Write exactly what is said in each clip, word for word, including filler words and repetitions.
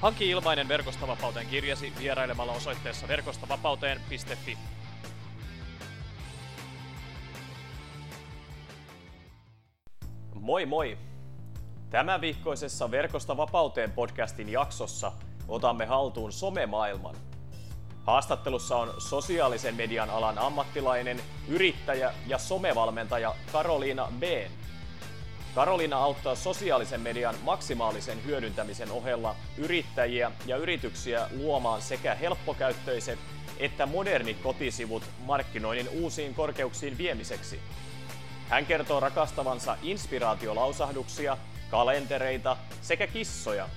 Hanki ilmainen Verkostavapauteen kirjasi vierailemalla osoitteessa verkostavapauteen piste fi. Moi moi! Tämän viikkoisessa Verkostavapauteen podcastin jaksossa otamme haltuun somemaailman. Haastattelussa on sosiaalisen median alan ammattilainen, yrittäjä ja somevalmentaja Karoliina Been. Karoliina auttaa sosiaalisen median maksimaalisen hyödyntämisen ohella yrittäjiä ja yrityksiä luomaan sekä helppokäyttöiset että modernit kotisivut markkinoinnin uusiin korkeuksiin viemiseksi. Hän kertoo rakastavansa inspiraatiolausahduksia, kalentereita sekä kissoja.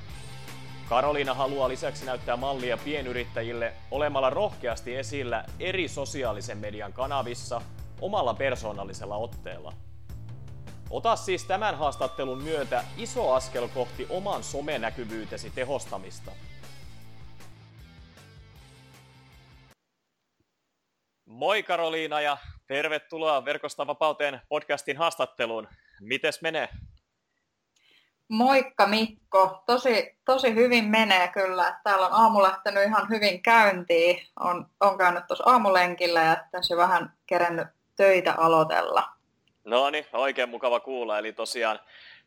Karoliina haluaa lisäksi näyttää mallia pienyrittäjille olemalla rohkeasti esillä eri sosiaalisen median kanavissa omalla persoonallisella otteella. Ota siis tämän haastattelun myötä iso askel kohti oman somenäkyvyytesi tehostamista. Moi Karoliina ja tervetuloa Verkostavapauteen podcastin haastatteluun. Mites menee? Moikka Mikko. Tosi, tosi hyvin menee kyllä. Täällä on aamu lähtenyt ihan hyvin käyntiin. On, on käynyt tuossa aamulenkillä ja tässä vähän kerennyt töitä aloitella. No niin, oikein mukava kuulla. Eli tosiaan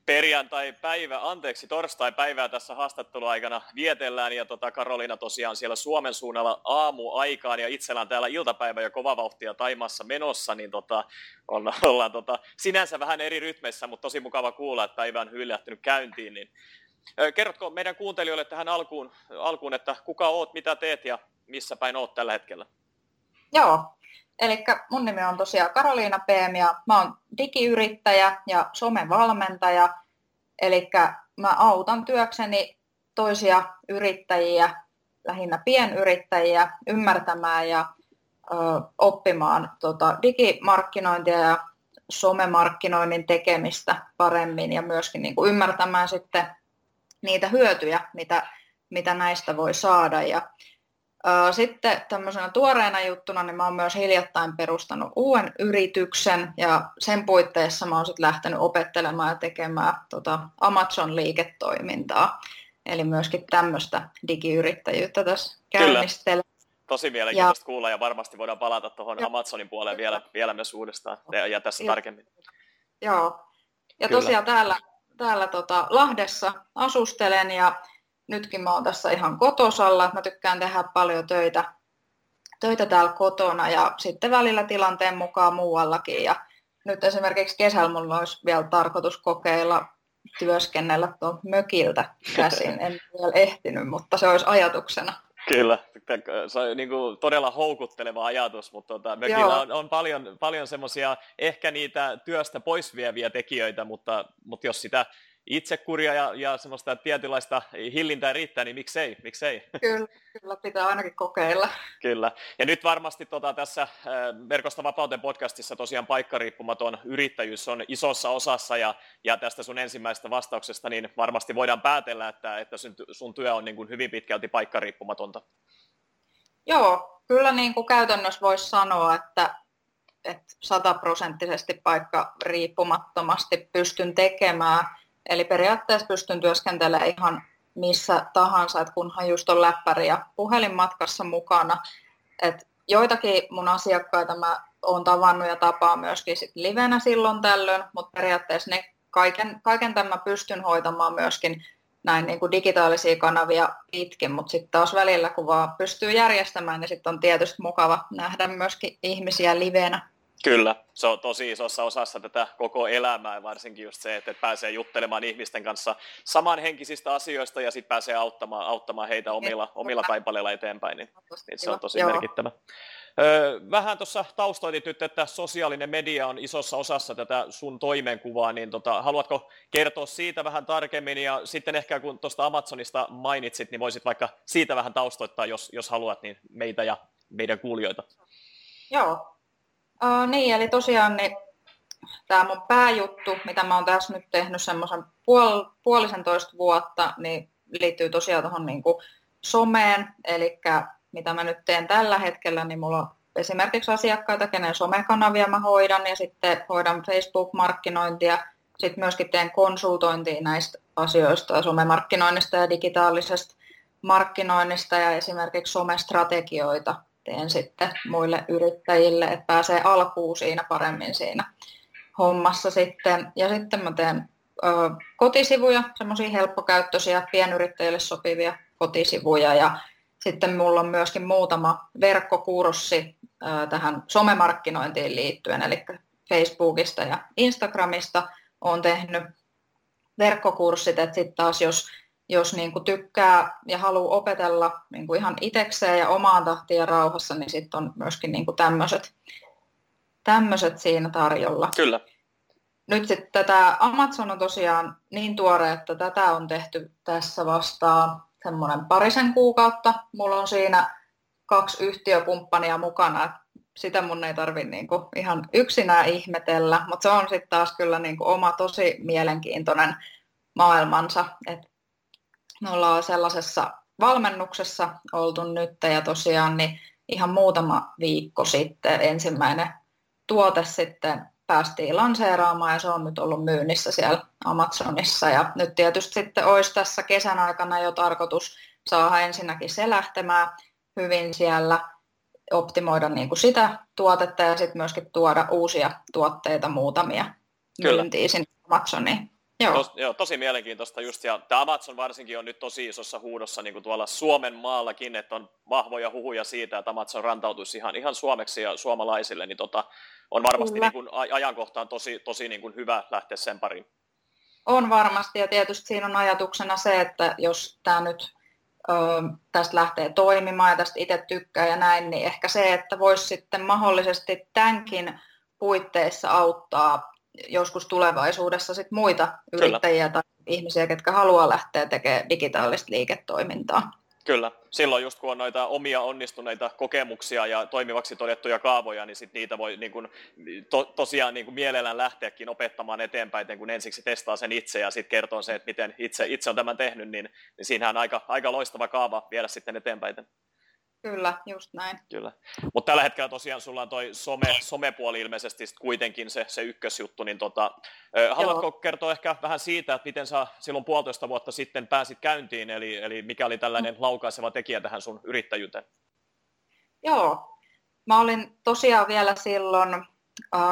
perjantai-päivä, anteeksi torstai-päivää tässä haastatteluaikana vietellään. Ja tota, Karoliina tosiaan siellä Suomen suunnalla aamuaikaan ja itsellään täällä iltapäivä ja kova vauhtia Taimaassa menossa. Niin tota, olla, ollaan tota, sinänsä vähän eri rytmeissä, mutta tosi mukava kuulla, että päivä on hyvin lähtenyt käyntiin. Niin. Kerrotko meidän kuuntelijoille tähän alkuun, alkuun, että kuka oot, mitä teet ja missä päin oot tällä hetkellä? Joo. Elikkä mun nimi on tosiaan Karoliina Peemia, mä oon digiyrittäjä ja somevalmentaja, elikkä mä autan työkseni toisia yrittäjiä, lähinnä pienyrittäjiä, ymmärtämään ja ö, oppimaan tota, digimarkkinointia ja somemarkkinoinnin tekemistä paremmin ja myöskin niin kuin ymmärtämään sitten niitä hyötyjä, mitä, mitä näistä voi saada. Ja sitten tämmöisenä tuoreena juttuna, niin mä oon myös hiljattain perustanut uuden yrityksen ja sen puitteissa mä oon sitten lähtenyt opettelemaan ja tekemään tota Amazon-liiketoimintaa. Eli myöskin tämmöistä digiyrittäjyyttä tässä käynnistellään. Tosi mielenkiintoista ja kuulla ja varmasti voidaan palata tuohon Amazonin puoleen vielä, vielä myös uudestaan ja tässä ja, tarkemmin. Joo. Ja kyllä. Tosiaan täällä, täällä tota Lahdessa asustelen ja nytkin mä oon tässä ihan kotosalla. Mä tykkään tehdä paljon töitä, töitä täällä kotona ja sitten välillä tilanteen mukaan muuallakin. Ja nyt esimerkiksi kesällä mulla olisi vielä tarkoitus kokeilla työskennellä tuon mökiltä käsin. En vielä ehtinyt, mutta se olisi ajatuksena. Kyllä, se on niin kuin todella houkutteleva ajatus, mutta tuota, mökillä on, on paljon, paljon semmoisia ehkä niitä työstä pois vieviä tekijöitä, mutta, mutta jos sitä itsekuria ja, ja semmoista tietynlaista hillintää riittää, niin miksei, miksei. Kyllä, kyllä pitää ainakin kokeilla. Kyllä. Ja nyt varmasti tota, tässä Verkostavapauteen podcastissa tosiaan paikkariippumaton yrittäjyys on isossa osassa ja, ja tästä sun ensimmäisestä vastauksesta niin varmasti voidaan päätellä, että, että sun työ on niin kuin hyvin pitkälti paikkariippumatonta. Joo, kyllä niin kuin käytännössä voisi sanoa, että että sataprosenttisesti paikkariippumattomasti pystyn tekemään. Eli periaatteessa pystyn työskentelemään ihan missä tahansa, että kunhan just on läppäri ja puhelin matkassa mukana. Et joitakin mun asiakkaita mä oon tavannut ja tapaan myöskin sit livenä silloin tällöin, mutta periaatteessa ne kaiken, kaiken tämän mä pystyn hoitamaan myöskin näin niin kuin digitaalisia kanavia pitkin, mutta sitten taas välillä kun vaan pystyy järjestämään, niin sitten on tietysti mukava nähdä myöskin ihmisiä livenä. Kyllä, se on tosi isossa osassa tätä koko elämää, varsinkin just se, että pääsee juttelemaan ihmisten kanssa samanhenkisistä asioista ja sitten pääsee auttamaan, auttamaan heitä omilla, omilla taipaleilla eteenpäin, niin, niin se on tosi Joo. merkittävä. Vähän tuossa taustoitit nyt, että sosiaalinen media on isossa osassa tätä sun toimenkuvaa, niin tota, haluatko kertoa siitä vähän tarkemmin ja sitten ehkä kun tuosta Amazonista mainitsit, niin voisit vaikka siitä vähän taustoittaa, jos, jos haluat, niin meitä ja meidän kuulijoita. Joo. Uh, niin, eli tosiaan niin, tämä mun pääjuttu, mitä mä oon tässä nyt tehnyt semmoisen puol, puolisentoista vuotta, niin liittyy tosiaan tuohon niin kuin someen. Eli mitä mä nyt teen tällä hetkellä, niin mulla on esimerkiksi asiakkaita, kenen somekanavia mä hoidan ja sitten hoidan Facebook-markkinointia. Sitten myöskin teen konsultointia näistä asioista, somemarkkinoinnista ja digitaalisesta markkinoinnista ja esimerkiksi somestrategioita. Teen sitten muille yrittäjille, että pääsee alkuun siinä paremmin siinä hommassa sitten. Ja sitten mä teen ö, kotisivuja, semmoisia helppokäyttöisiä, pienyrittäjille sopivia kotisivuja. Ja sitten mulla on myöskin muutama verkkokurssi ö, tähän somemarkkinointiin liittyen, eli Facebookista ja Instagramista olen tehnyt verkkokurssit, että sitten taas jos... Jos niin kuin tykkää ja haluaa opetella niin kuin ihan itsekseen ja omaan tahtiin ja rauhassa, niin sitten on myöskin niin kuin tämmöiset, tämmöiset siinä tarjolla. Kyllä. Nyt sitten tätä Amazon on tosiaan niin tuore, että tätä on tehty tässä vastaan semmoinen parisen kuukautta. Mulla on siinä kaksi yhtiökumppania mukana, että sitä mun ei tarvitse niin kuin ihan yksinään ihmetellä, mutta se on sitten taas kyllä niin kuin oma tosi mielenkiintoinen maailmansa, että me ollaan sellaisessa valmennuksessa oltu nyt ja tosiaan niin ihan muutama viikko sitten ensimmäinen tuote sitten päästiin lanseeraamaan ja se on nyt ollut myynnissä siellä Amazonissa. Ja nyt tietysti sitten olisi tässä kesän aikana jo tarkoitus saada ensinnäkin se lähtemään hyvin siellä, optimoida niin kuin sitä tuotetta ja sitten myöskin tuoda uusia tuotteita muutamia myyntiin sinne Amazoniin. Joo. Tos, joo, tosi mielenkiintoista just, ja tämä Amazon varsinkin on nyt tosi isossa huudossa niin kuin tuolla Suomen maallakin, että on vahvoja huhuja siitä, että Amazon rantautuisi ihan, ihan suomeksi ja suomalaisille, niin tota, on varmasti niin kuin, ajankohtaan tosi, tosi niin kuin hyvä lähteä sen pariin. On varmasti, ja tietysti siinä on ajatuksena se, että jos tämä nyt ö, tästä lähtee toimimaan ja tästä itse tykkää ja näin, niin ehkä se, että voisi sitten mahdollisesti tämänkin puitteissa auttaa joskus tulevaisuudessa sit muita Kyllä. yrittäjiä tai ihmisiä, ketkä haluaa lähteä tekemään digitaalista liiketoimintaa. Kyllä. Silloin just kun on noita omia onnistuneita kokemuksia ja toimivaksi todettuja kaavoja, niin sit niitä voi niin kun, to, tosiaan niin kun mielellään lähteäkin opettamaan eteenpäin, kun ensiksi testaa sen itse ja sitten kertoo sen, että miten itse, itse on tämän tehnyt, niin, niin siinähän on aika, aika loistava kaava viedä sitten eteenpäin. Kyllä, just näin. Kyllä. Mutta tällä hetkellä tosiaan sulla on toi some, somepuoli ilmeisesti kuitenkin se, se ykkösjuttu, niin tota, haluatko Joo. kertoa ehkä vähän siitä, että miten sä silloin puolitoista vuotta sitten pääsit käyntiin, eli, eli mikä oli tällainen laukaiseva tekijä tähän sun yrittäjyyteen? Joo, mä olin tosiaan vielä silloin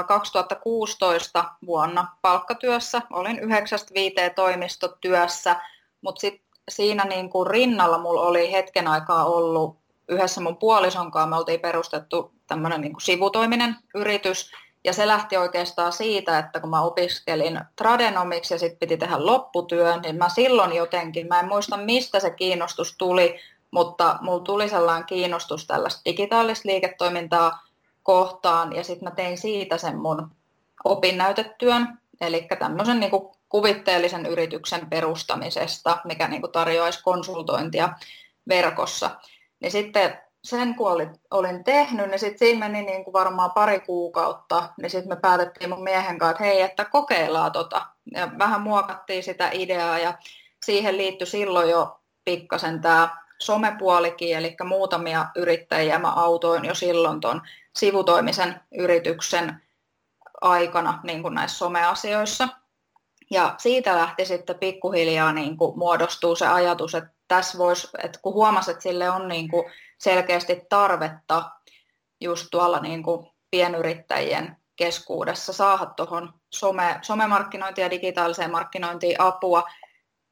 kaksituhattakuusitoista vuonna palkkatyössä, olin yhdeksästä viiteen toimistotyössä, mutta sit siinä niin kuin rinnalla mulla oli hetken aikaa ollut yhdessä mun puolisonkaan me oltiin perustettu tämmöinen niin kuin sivutoiminen yritys, ja se lähti oikeastaan siitä, että kun mä opiskelin tradenomiksi ja sitten piti tehdä lopputyön, niin mä silloin jotenkin, mä en muista mistä se kiinnostus tuli, mutta mulla tuli sellainen kiinnostus tällaista digitaalista liiketoimintaa kohtaan, ja sitten mä tein siitä sen mun opinnäytetyön, eli tämmöisen niin kuin kuvitteellisen yrityksen perustamisesta, mikä niin kuin tarjoaisi konsultointia verkossa. Niin sitten sen kun olin, olin tehnyt, niin sitten siinä meni niin kuin varmaan pari kuukautta, niin sitten me päätettiin mun miehen kanssa, että hei, että kokeillaan tota. Ja vähän muokattiin sitä ideaa ja siihen liittyi silloin jo pikkasen tämä somepuolikin, eli muutamia yrittäjiä mä autoin jo silloin ton sivutoimisen yrityksen aikana niin kuin näissä someasioissa. Ja siitä lähti sitten pikkuhiljaa niin kuin muodostuu se ajatus, että tässä voisi, että kun huomasin, että sille on niin kuin selkeästi tarvetta just tuolla niin kuin pienyrittäjien keskuudessa saada tuohon some, somemarkkinointiin ja digitaaliseen markkinointiin apua,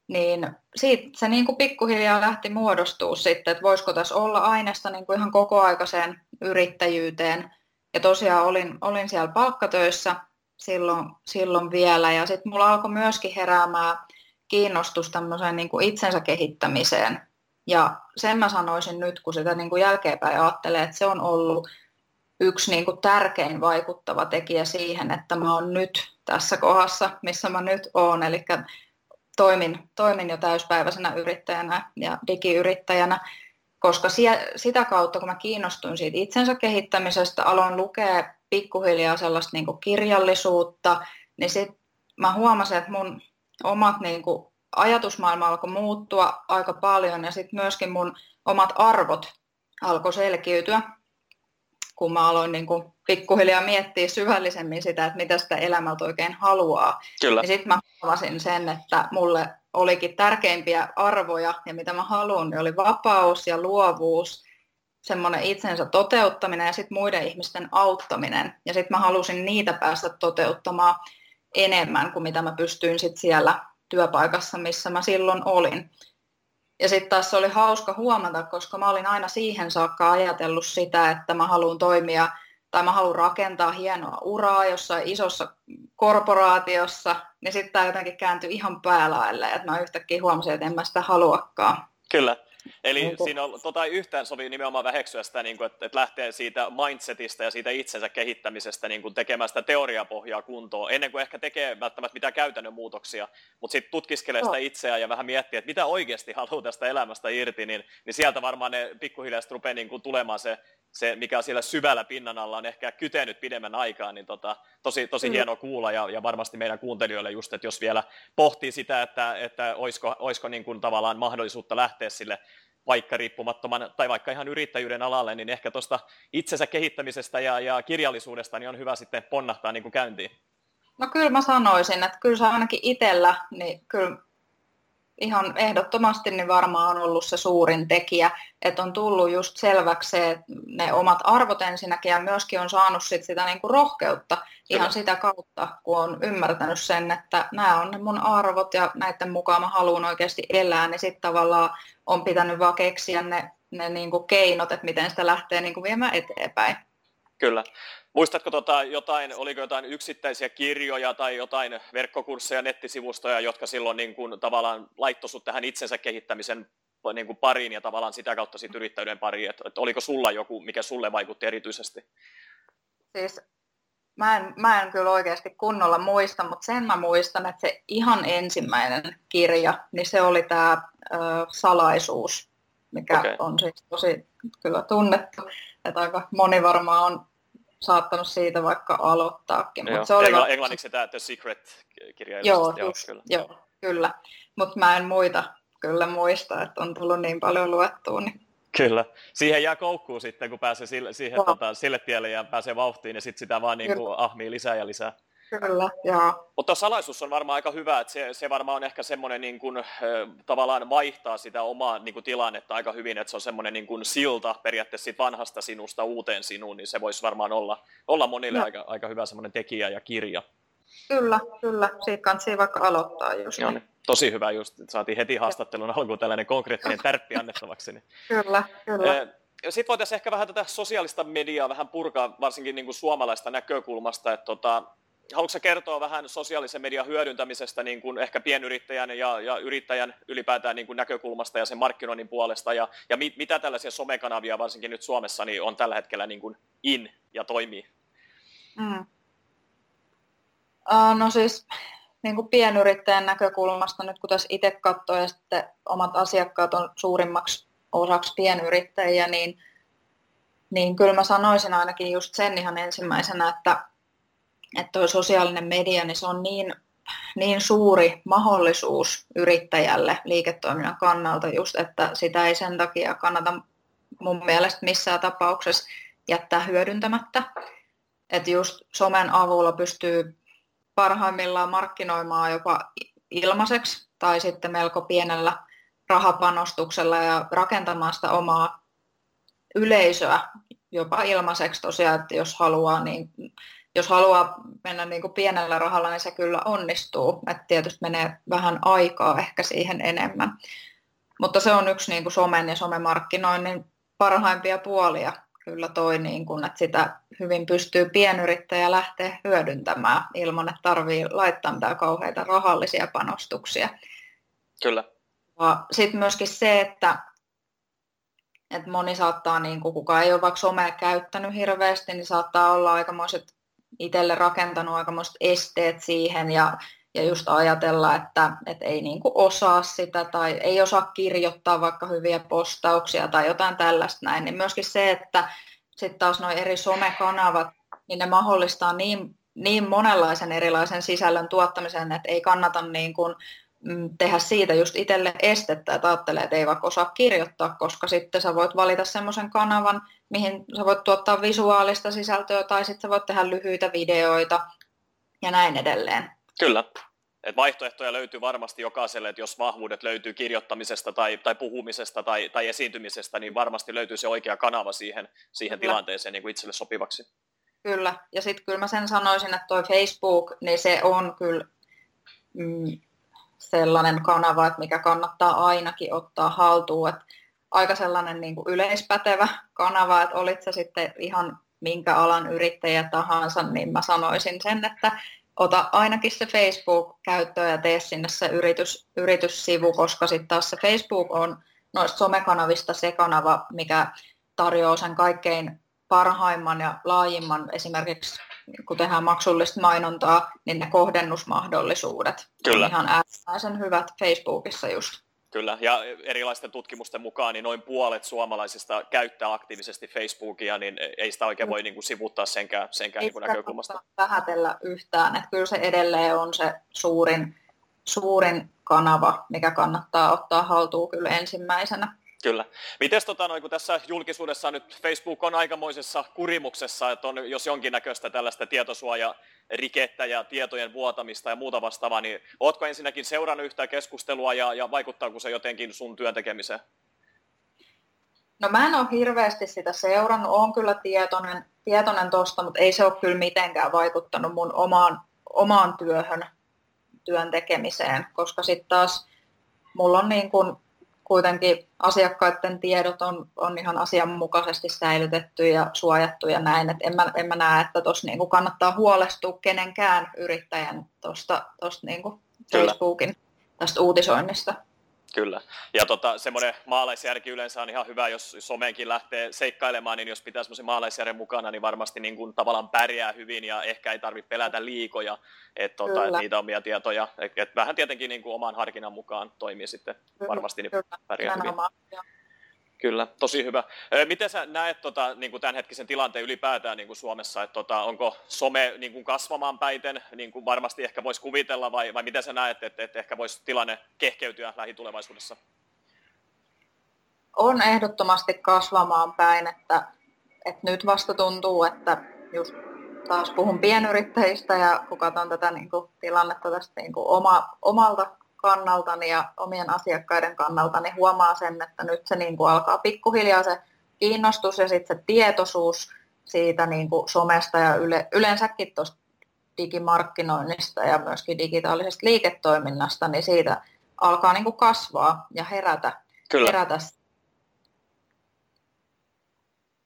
niin siitä se niin kuin pikkuhiljaa lähti muodostua sitten, että voisiko tässä olla aineesta niin kuin ihan kokoaikaiseen yrittäjyyteen Ja tosiaan olin, olin siellä palkkatöissä silloin, silloin vielä, ja sitten mulla alkoi myöskin heräämään kiinnostus tämmöiseen niin kuin itsensä kehittämiseen. Ja sen mä sanoisin nyt, kun sitä niin kuin jälkeenpäin ajattelee, että se on ollut yksi niin kuin tärkein vaikuttava tekijä siihen, että mä oon nyt tässä kohdassa, missä mä nyt oon. Eli toimin, toimin jo täyspäiväisenä yrittäjänä ja digiyrittäjänä, koska sie, sitä kautta, kun mä kiinnostuin siitä itsensä kehittämisestä, aloin lukea pikkuhiljaa sellaista niin kuin kirjallisuutta, niin sit mä huomasin, että mun omat niin kuin ajatusmaailma alkoi muuttua aika paljon, ja sitten myöskin mun omat arvot alkoi selkiytyä, kun mä aloin niin kuin pikkuhiljaa miettiä syvällisemmin sitä, että mitä sitä elämältä oikein haluaa. Kyllä. Ja sitten mä huomasin sen, että mulle olikin tärkeimpiä arvoja, ja mitä mä haluan, niin oli vapaus ja luovuus, semmoinen itsensä toteuttaminen ja sitten muiden ihmisten auttaminen. Ja sitten mä halusin niitä päästä toteuttamaan enemmän kuin mitä mä pystyin sitten siellä työpaikassa, missä mä silloin olin. Ja sitten taas se oli hauska huomata, koska mä olin aina siihen saakka ajatellut sitä, että mä haluan toimia tai mä haluan rakentaa hienoa uraa jossain isossa korporaatiossa, niin sitten tämä jotenkin kääntyi ihan päälaelleen, että mä yhtäkkiä huomasin, että en mä sitä haluakaan. Kyllä. Eli niin siinä on, tota ei yhtään sovi nimenomaan väheksyä sitä, niin kuin, että, että lähtee siitä mindsetistä ja siitä itsensä kehittämisestä niin kuin tekemään sitä teoriapohjaa kuntoon, ennen kuin ehkä tekee välttämättä mitään käytännön muutoksia, mutta sitten tutkiskelee sitä itseään ja vähän miettii, että mitä oikeasti haluaa tästä elämästä irti, niin, niin sieltä varmaan ne pikkuhiljaa rupeaa niin kuin tulemaan se, se, mikä siellä syvällä pinnan alla on ehkä kytenyt pidemmän aikaa, niin tota, tosi, tosi mm-hmm. hienoa kuulla ja, ja varmasti meidän kuuntelijoille just, että jos vielä pohtii sitä, että, että olisiko, olisiko niin kuin tavallaan mahdollisuutta lähteä sille vaikka riippumattoman tai vaikka ihan yrittäjyyden alalle, niin ehkä tuosta itsensä kehittämisestä ja, ja kirjallisuudesta niin on hyvä sitten ponnahtaa niin kuin käyntiin. No kyllä mä sanoisin, että kyllä se ainakin itsellä, niin kyllä ihan ehdottomasti niin varmaan on ollut se suurin tekijä, että on tullut just selväksi se, ne omat arvot ensinnäkin, ja myöskin on saanut sit sitä niin kuin rohkeutta ihan kyllä. sitä kautta, kun on ymmärtänyt sen, että nämä on ne mun arvot ja näiden mukaan mä haluan oikeasti elää, niin sitten tavallaan on pitänyt vaan keksiä ne, ne niin kuin keinot, että miten sitä lähtee niin kuin viemään eteenpäin. Kyllä. Muistatko tota jotain, oliko jotain yksittäisiä kirjoja tai jotain verkkokursseja, nettisivustoja, jotka silloin niin kuin tavallaan laittoi sut tähän itsensä kehittämisen niin kuin pariin ja tavallaan sitä kautta sit yrittäjyyden pariin? Et, et oliko sulla joku, mikä sulle vaikutti erityisesti? Siis mä en, mä en kyllä oikeasti kunnolla muista, mutta sen mä muistan, että se ihan ensimmäinen kirja, niin se oli tämä Salaisuus, mikä okay. on siis tosi kyllä tunnettu. Että aika moni varmaan on saattanut siitä vaikka aloittaakin. Mut se oli Engl- vaikka... Englanniksi tämä The Secret-kirja. Joo, joo, kyllä. Joo, kyllä. Mutta mä en muita kyllä muista, että on tullut niin paljon luettua. Niin... Kyllä. Siihen jää koukkuun sitten, kun pääsee sille, siihen, tota, sille tielle ja pääsee vauhtiin, ja sitten sitä vaan niin kuin ahmii lisää ja lisää. Kyllä, joo. Mutta Salaisuus on varmaan aika hyvä, että se, se varmaan on ehkä semmoinen niin kuin, tavallaan vaihtaa sitä omaa niin kuin, tilannetta aika hyvin, että se on semmoinen niin kuin silta periaatteessa siitä vanhasta sinusta uuteen sinuun, niin se voisi varmaan olla, olla monille aika, aika hyvä semmoinen tekijä ja kirja. Kyllä, kyllä. Siitä kannattaa vaikka aloittaa just. Joo, niin. Tosi hyvä just, että saatiin heti haastattelun alkuun tällainen konkreettinen tärppi annettavaksi. Niin. Kyllä, kyllä. Eh, Sitten voitaisiin ehkä vähän tätä sosiaalista mediaa vähän purkaa, varsinkin niin kuin suomalaista näkökulmasta, että tota, haluatko sä kertoa vähän sosiaalisen median hyödyntämisestä niin kuin ehkä pienyrittäjän ja, ja yrittäjän ylipäätään niin kuin näkökulmasta ja sen markkinoinnin puolesta ja, ja mit, mitä tällaisia somekanavia varsinkin nyt Suomessa niin on tällä hetkellä niin kuin in ja toimii? Mm. No siis niin kuin pienyrittäjän näkökulmasta nyt kun tässä itse katsoo ja sitten omat asiakkaat on suurimmaksi osaksi pienyrittäjiä, niin, niin kyllä mä sanoisin ainakin just sen ihan ensimmäisenä, että että tuo sosiaalinen media, niin se on niin, niin suuri mahdollisuus yrittäjälle liiketoiminnan kannalta just, että sitä ei sen takia kannata mun mielestä missään tapauksessa jättää hyödyntämättä. Että just somen avulla pystyy parhaimmillaan markkinoimaan jopa ilmaiseksi tai sitten melko pienellä rahapanostuksella ja rakentamaan sitä omaa yleisöä jopa ilmaiseksi tosiaan, että jos haluaa niin... Jos haluaa mennä niin kuin pienellä rahalla, niin se kyllä onnistuu. Et tietysti menee vähän aikaa ehkä siihen enemmän. Mutta se on yksi niin kuin somen ja somemarkkinoinnin parhaimpia puolia kyllä toi, niin kun, että sitä hyvin pystyy pienyrittäjä lähteä hyödyntämään ilman, että tarvii laittaa mitään kauheita rahallisia panostuksia. Kyllä. Sitten myöskin se, että, että moni saattaa, niin kun kukaan ei ole vaikka somea käyttänyt hirveästi, niin saattaa olla aikamoiset, itselle rakentanut aikamoiset esteet siihen ja Ja just ajatella, että, että ei niin kuin osaa sitä tai ei osaa kirjoittaa vaikka hyviä postauksia tai jotain tällaista näin. Niin myöskin se, että sitten taas nuo eri somekanavat, niin ne mahdollistaa niin, niin monenlaisen erilaisen sisällön tuottamisen, että ei kannata niin kuin tehdä siitä just itselle estettä, että ajattelee, että ei vaikka osaa kirjoittaa, koska sitten sä voit valita semmoisen kanavan, mihin sä voit tuottaa visuaalista sisältöä tai sitten sä voit tehdä lyhyitä videoita ja näin edelleen. Kyllä. Et vaihtoehtoja löytyy varmasti jokaiselle, että jos vahvuudet löytyy kirjoittamisesta tai, tai puhumisesta tai, tai esiintymisestä, niin varmasti löytyy se oikea kanava siihen, siihen tilanteeseen niin kuin itselle sopivaksi. Kyllä. Ja sitten kyllä mä sen sanoisin, että toi Facebook, niin se on kyllä mm, sellainen kanava, että mikä kannattaa ainakin ottaa haltuun. Että aika sellainen niin kuin yleispätevä kanava, että olit sä sitten ihan minkä alan yrittäjä tahansa, niin mä sanoisin sen, että ota ainakin se Facebook käyttöön ja tee sinne se yritys, yrityssivu, koska sitten taas se Facebook on noista somekanavista se kanava, mikä tarjoaa sen kaikkein parhaimman ja laajimman, esimerkiksi kun tehdään maksullista mainontaa, niin ne kohdennusmahdollisuudet. Kyllä. On ihan äärimmäisen hyvät Facebookissa just. Kyllä, ja erilaisten tutkimusten mukaan niin noin puolet suomalaisista käyttää aktiivisesti Facebookia, niin ei sitä oikein voi niin kuin sivuuttaa senkään, senkään niin kuin näkökulmasta. Ei sitä vähätellä yhtään, että kyllä se edelleen on se suurin, suurin kanava, mikä kannattaa ottaa haltuun kyllä ensimmäisenä. Kyllä. Mites tota, no, kun tässä julkisuudessa nyt Facebook on aikamoisessa kurimuksessa, että on jos jonkinnäköistä tällaista tietosuojarikettä ja tietojen vuotamista ja muuta vastaavaa, niin ootko ensinnäkin seurannut yhtään keskustelua ja, ja vaikuttaako se jotenkin sun työn tekemiseen? No mä en ole hirveästi sitä seurannut, olen kyllä tietoinen, tietoinen tosta, mutta ei se ole kyllä mitenkään vaikuttanut mun omaan, omaan työhön, työn tekemiseen, koska sitten taas mulla on niin kuin kuitenkin asiakkaiden tiedot on, on ihan asianmukaisesti säilytetty ja suojattu ja näin. Et en, mä, en mä näe, että tuossa niinku kannattaa huolestua kenenkään yrittäjän tuosta niinku Facebookin tästä uutisoinnista. Kyllä. Ja tota, semmoinen maalaisjärki yleensä on ihan hyvä, jos someenkin lähtee seikkailemaan, niin jos pitää semmoisen maalaisjärjen mukana, niin varmasti niin kuin tavallaan pärjää hyvin ja ehkä ei tarvitse pelätä liikoja, että tota, et niitä omia tietoja. Et, et vähän tietenkin niin kuin oman harkinnan mukaan toimii sitten varmasti, niin pärjää hyvin. Kyllä, tosi hyvä. Miten sä näet tota, niin kuin tämänhetkisen tilanteen ylipäätään niin kuin Suomessa, että tota, onko some niin kuin kasvamaan päiten, niin kuin varmasti ehkä voisi kuvitella, vai, vai miten sä näet, että, että ehkä voisi tilanne kehkeytyä lähitulevaisuudessa? On ehdottomasti kasvamaan päin, että, että nyt vasta tuntuu, että just taas puhun pienyrittäjistä ja kun katson tätä niin kuin tilannetta tästä niin kuin oma, omalta kannaltani ja omien asiakkaiden kannalta, niin huomaa sen, että nyt se niin kuin alkaa pikkuhiljaa se kiinnostus ja sitten se tietoisuus siitä niin kuin somesta ja yle, yleensäkin tuosta digimarkkinoinnista ja myöskin digitaalisesta liiketoiminnasta, niin siitä alkaa niin kuin kasvaa ja herätä. Kyllä. herätä.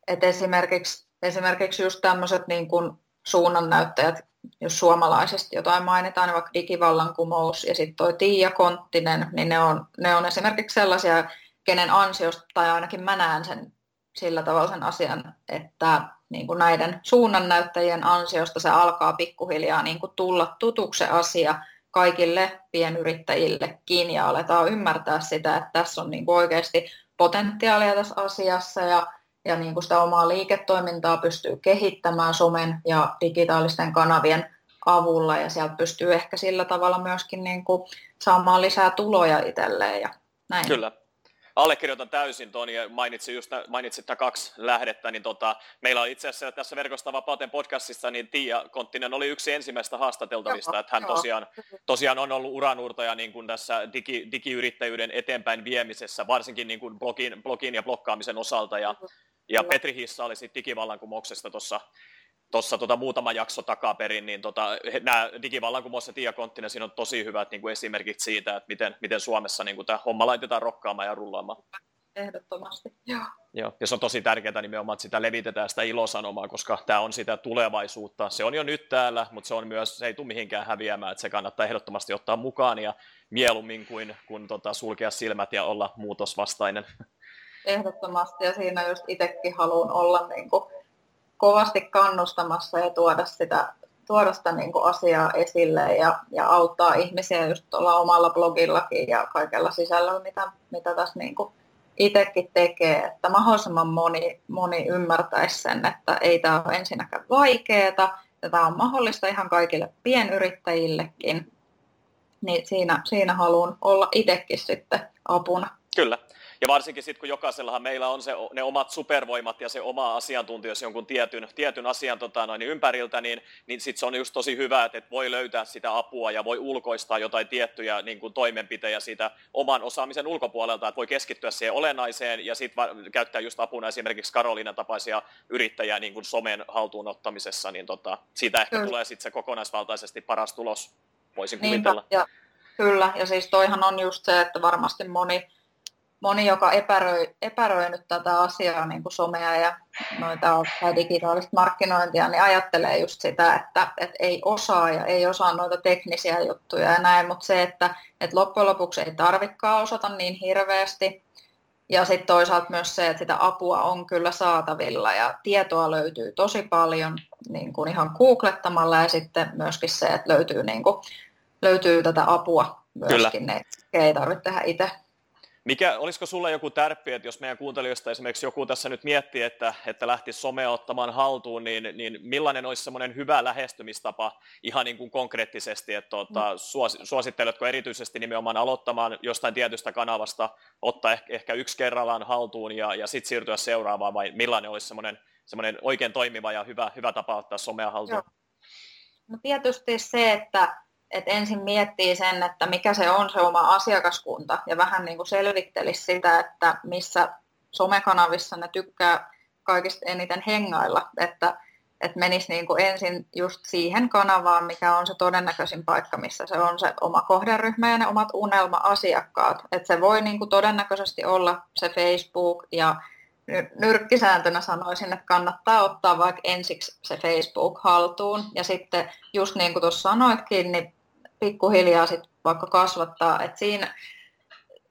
Et esimerkiksi, esimerkiksi just tämmöiset niin kuin suunnannäyttäjät, jos suomalaisesti jotain mainitaan, niin vaikka digivallankumous ja sitten toi Tiia Konttinen, niin ne on, ne on esimerkiksi sellaisia, kenen ansiosta, tai ainakin mä näen sen sillä tavalla sen asian, että niin kuin näiden suunnannäyttäjien ansiosta se alkaa pikkuhiljaa niin kuin tulla tutuksi asia kaikille pienyrittäjillekin, ja aletaan ymmärtää sitä, että tässä on niin kuin oikeasti potentiaalia tässä asiassa, ja Ja niin kuin sitä omaa liiketoimintaa pystyy kehittämään somen ja digitaalisten kanavien avulla. Ja sieltä pystyy ehkä sillä tavalla myöskin niin kuin saamaan lisää tuloja itselleen ja näin. Kyllä. Allekirjoitan täysin tuon ja mainitsin just mainitsit nämä kaksi lähdettä, niin tota, meillä on itse asiassa tässä Verkostovapauden podcastissa, niin Tiia Konttinen oli yksi ensimmäistä haastateltavista, joo, että hän tosiaan, tosiaan on ollut uranuurtaja niin kuin tässä digi, digiyrittäjyyden eteenpäin viemisessä, varsinkin niin kuin blogin, blogin ja blokkaamisen osalta, ja, ja Petri Hissa oli sitten digivallankumouksesta tuossa tuossa tota, muutama jakso takaperin, niin tota, nämä digivallankumous ja Tiia Konttinen, siinä on tosi hyvät niin kuin esimerkit siitä, että miten, miten Suomessa niin kuin tämä homma laitetaan rokkaamaan ja rullaamaan. Ehdottomasti, joo. Joo. Ja se on tosi tärkeää nimenomaan, että sitä levitetään sitä ilosanomaa, koska tämä on sitä tulevaisuutta. Se on jo nyt täällä, mutta se on myös, se ei tule mihinkään häviämään, että se kannattaa ehdottomasti ottaa mukaan ja mieluummin kuin, kuin tota, sulkea silmät ja olla muutosvastainen. Ehdottomasti, ja siinä just itsekin haluan olla niin kuin kovasti kannustamassa ja tuoda sitä, tuoda sitä niin kuin asiaa esille ja, ja auttaa ihmisiä just tuolla omalla blogillakin ja kaikella sisällöllä, mitä, mitä tässä niin kuin itsekin tekee, että mahdollisimman moni, moni ymmärtäisi sen, että ei tämä ole ensinnäkään vaikeaa ja tämä on mahdollista ihan kaikille pienyrittäjillekin, niin siinä, siinä haluan olla itsekin sitten apuna. Kyllä. Ja varsinkin sitten, kun jokaisellahan meillä on se, ne omat supervoimat ja se oma asiantuntijuus jonkun tietyn, tietyn asian tota, noin, ympäriltä, niin, niin sitten se on just tosi hyvä, että et voi löytää sitä apua ja voi ulkoistaa jotain tiettyjä niin kuin toimenpitejä siitä oman osaamisen ulkopuolelta, että voi keskittyä siihen olennaiseen ja sitten käyttää just apuna esimerkiksi Karoliinan tapaisia yrittäjiä niin kuin somen haltuun ottamisessa, niin tota, siitä ehkä Kyllä. tulee sitten se kokonaisvaltaisesti paras tulos, voisin kuvitella. Niinpä, ja, kyllä, ja siis toihan on just se, että varmasti moni Moni, joka epäröi, epäröi nyt tätä asiaa, niin kuin somea ja noita digitaalista markkinointia, niin ajattelee just sitä, että, että ei osaa ja ei osaa noita teknisiä juttuja ja näin, mutta se, että, että loppujen lopuksi ei tarvitsekaan osata niin hirveästi. Ja sitten toisaalta myös se, että sitä apua on kyllä saatavilla ja tietoa löytyy tosi paljon niin kuin ihan googlettamalla ja sitten myöskin se, että löytyy, niin kuin, löytyy tätä apua myöskin, ne, ei tarvitse tehdä itse. Mikä, olisiko sulla joku tärppi, että jos meidän kuuntelijoista esimerkiksi joku tässä nyt miettii, että, että lähtisi somea ottamaan haltuun, niin, niin millainen olisi semmoinen hyvä lähestymistapa ihan niin kuin konkreettisesti, että tuota, suositteletko erityisesti nimenomaan aloittamaan jostain tietystä kanavasta, ottaa ehkä, ehkä yksi kerrallaan haltuun ja, ja sitten siirtyä seuraavaan, vai millainen olisi semmoinen, semmoinen oikein toimiva ja hyvä, hyvä tapa ottaa somea haltuun? Joo. No tietysti se, että Et ensin miettii sen, että mikä se on se oma asiakaskunta ja vähän niin kuin selvittelisi sitä, että missä somekanavissa ne tykkää kaikista eniten hengailla. Että et menisi niin kuin ensin just siihen kanavaan, mikä on se todennäköisin paikka, missä se on se oma kohderyhmä ja ne omat unelma-asiakkaat. Että se voi niin kuin todennäköisesti olla se Facebook ja nyrkkisääntönä sanoisin, että kannattaa ottaa vaikka ensiksi se Facebook haltuun ja sitten just niin kuin tuossa sanoitkin, niin pikkuhiljaa sitten vaikka kasvattaa, että siinä,